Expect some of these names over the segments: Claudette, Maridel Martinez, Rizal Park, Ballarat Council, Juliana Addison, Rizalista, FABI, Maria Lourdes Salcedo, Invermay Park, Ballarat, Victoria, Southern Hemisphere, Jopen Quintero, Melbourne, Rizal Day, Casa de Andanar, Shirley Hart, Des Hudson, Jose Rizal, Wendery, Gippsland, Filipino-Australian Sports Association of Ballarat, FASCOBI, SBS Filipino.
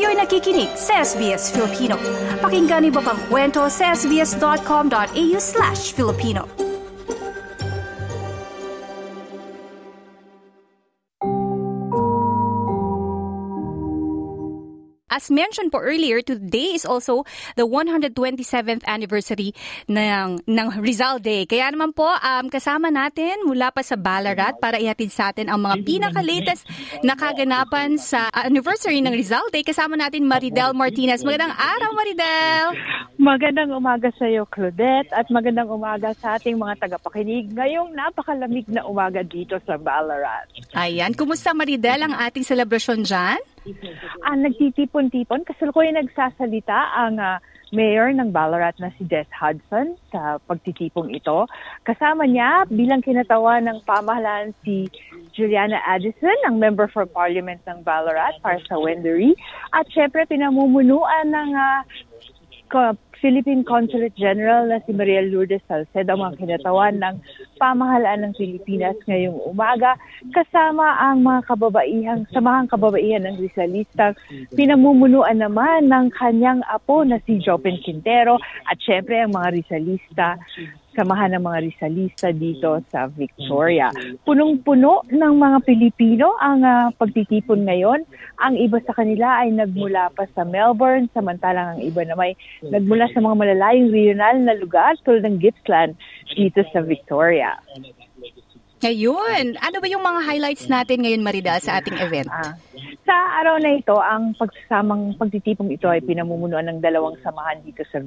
Kayo'y nakikinig sa SBS Filipino. Pakinggan niyo pa ang kwento sa sbs.com.au/Filipino. As mentioned po earlier, today is also the 127th anniversary ng Rizal Day. Kaya naman po, kasama natin mula pa sa Ballarat para ihatid sa atin ang mga pinaka-latest na kaganapan sa anniversary ng Rizal Day. Kasama natin Maridel Martinez. Magandang araw, Maridel! Magandang umaga sa iyo, Claudette, at magandang umaga sa ating mga tagapakinig ngayong napakalamig na umaga dito sa Ballarat. Ayan, kumusta Maridel ang ating selebrasyon dyan? Nagtitipon-tipon. Kasalukuyan nagsasalita ang mayor ng Ballarat na si Des Hudson sa pagtitipong ito. Kasama niya bilang kinatawa ng pamahalaan si Juliana Addison, ang member for parliament ng Ballarat para sa Wendery. At syempre pinamumunuan ng Philippine Consulate General na si Maria Lourdes Salcedo, mga kinatawan ng pamahalaan ng Pilipinas ngayong umaga, kasama ang mga kababaihang, samahang kababaihan ng Rizalista, pinamumunuan naman ng kanyang apo na si Jopen Quintero at syempre ang mga Rizalista, samahan ng mga Rizalista dito sa Victoria. Punong-puno ng mga Pilipino ang pagtitipon ngayon. Ang iba sa kanila ay nagmula pa sa Melbourne, samantalang ang iba naman ay nagmula sa mga malalayong regional na lugar tulad ng Gippsland dito sa Victoria. Ayun, ano ba yung mga highlights natin ngayon, Maridel, sa ating event? Sa araw na ito, ang pagsasamang pagtitipong ito ay pinamumunuan ng dalawang samahan dito sa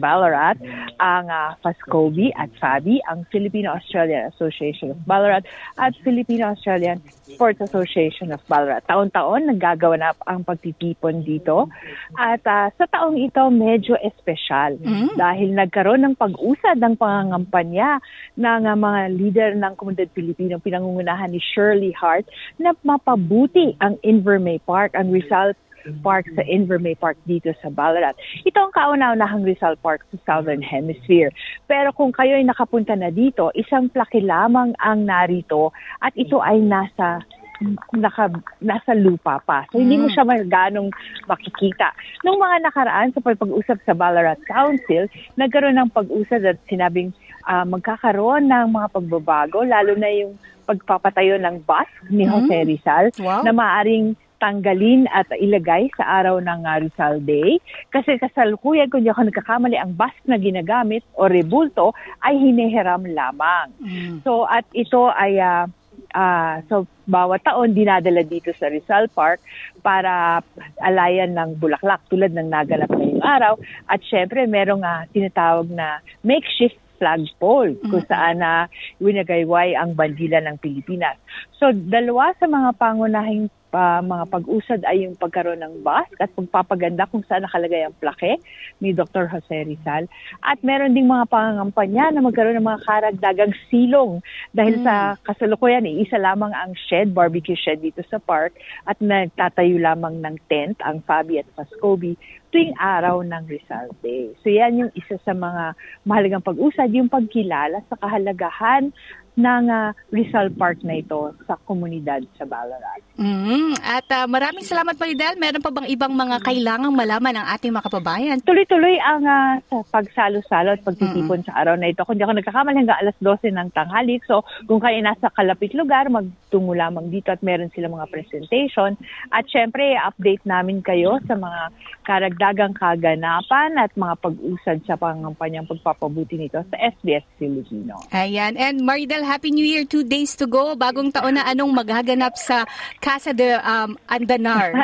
Ballarat, ang FASCOBI at FABI, ang Filipino-Australian Association of Ballarat at Filipino-Australian Sports Association of Ballarat. Taon-taon, nagaganap ang pagtitipon dito. At sa taong ito, medyo espesyal dahil nagkaroon ng pag-usad ng pangangampanya ng mga leader ng komunidad Pilipino, pinangungunahan ni Shirley Hart, na mapabuti ang Invermay Park, ang Rizal Park sa Invermay Park dito sa Ballarat. Ito ang kauna-unahang Rizal Park sa Southern Hemisphere. Pero kung kayo ay nakapunta na dito, isang plaque lamang ang narito at ito ay nasa lupa pa. So, hindi mo siya ganong makikita. Nung mga nakaraan sa pag-usap sa Ballarat Council, nagkaroon ng pag-usap at sinabing magkakaroon ng mga pagbabago, lalo na yung pagpapatayo ng bus ni Jose Rizal na maaring tanggalin at ilagay sa araw ng Rizal Day. Kasi kasalukuyan, kung di ako nagkakamali, ang bus na ginagamit o rebulto ay hinihiram lamang. So, at ito ay... So, bawat taon dinadala dito sa Rizal Park para alayan ng bulaklak tulad ng naganap ngayong araw. At syempre, merong tinatawag na makeshift flagpole kung saan winagayway ang bandila ng Pilipinas. So, dalawa sa mga pangunahing mga pag-usad ay yung pagkaroon ng bus at pagpapaganda kung saan nakalagay ang plaque ni Dr. Jose Rizal. At meron ding mga pangangampanya na magkaroon ng mga karagdagang silong dahil sa kasalukuyan, isa lamang ang shed, barbecue shed dito sa park at nagtatayo lamang ng tent ang Fabi at Pascobi tuwing araw ng Rizal Day. So yan yung isa sa mga mahalagang pag-usad, yung pagkilala sa kahalagahan ng Rizal Park na ito sa komunidad sa Ballarat. At maraming salamat, Maridel. Meron pa bang ibang mga kailangang malaman ng ating mga kababayan? Tuloy-tuloy ang pagsalo-salo at pagtitipon sa araw na ito. Kung di ako nagkakamali, hanggang 12:00 ng tanghali. So, kung kayo nasa kalapit lugar, magtungo lamang dito at meron silang mga presentation. At syempre, update namin kayo sa mga karagdagang kaganapan at mga pag-usad sa pangampanyang pagpapabuti nito sa SBS Filipino. Ayan. And Maridel, Happy New Year. 2 days to go. Bagong taon na, anong maghaganap sa Casa de Andanar?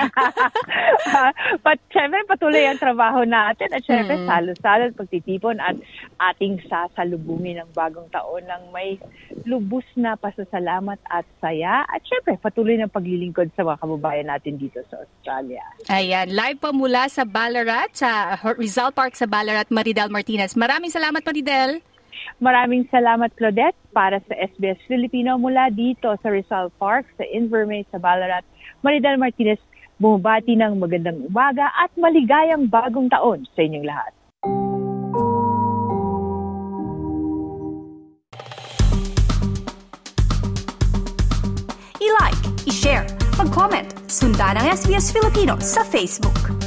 But syempre, patuloy ang trabaho natin. At syempre, salo-salo, pagtitipon at ating sasalubungin ng bagong taon ng may lubos na pasasalamat at saya. At syempre, patuloy ng paglilingkod sa mga kababayan natin dito sa Australia. Ayan. Live pa mula sa Ballarat, sa Rizal Park sa Ballarat, Maridel Martinez. Maraming salamat, Maridel. Maraming salamat, Claudette, para sa SBS Filipino mula dito sa Rizal Park, sa Invermay, sa Ballarat. Maridel Martinez, bumabati ng magandang umaga at maligayang bagong taon sa inyong lahat. I-like, i-share, mag-comment mag-comment. Sundan ang SBS Filipino sa Facebook.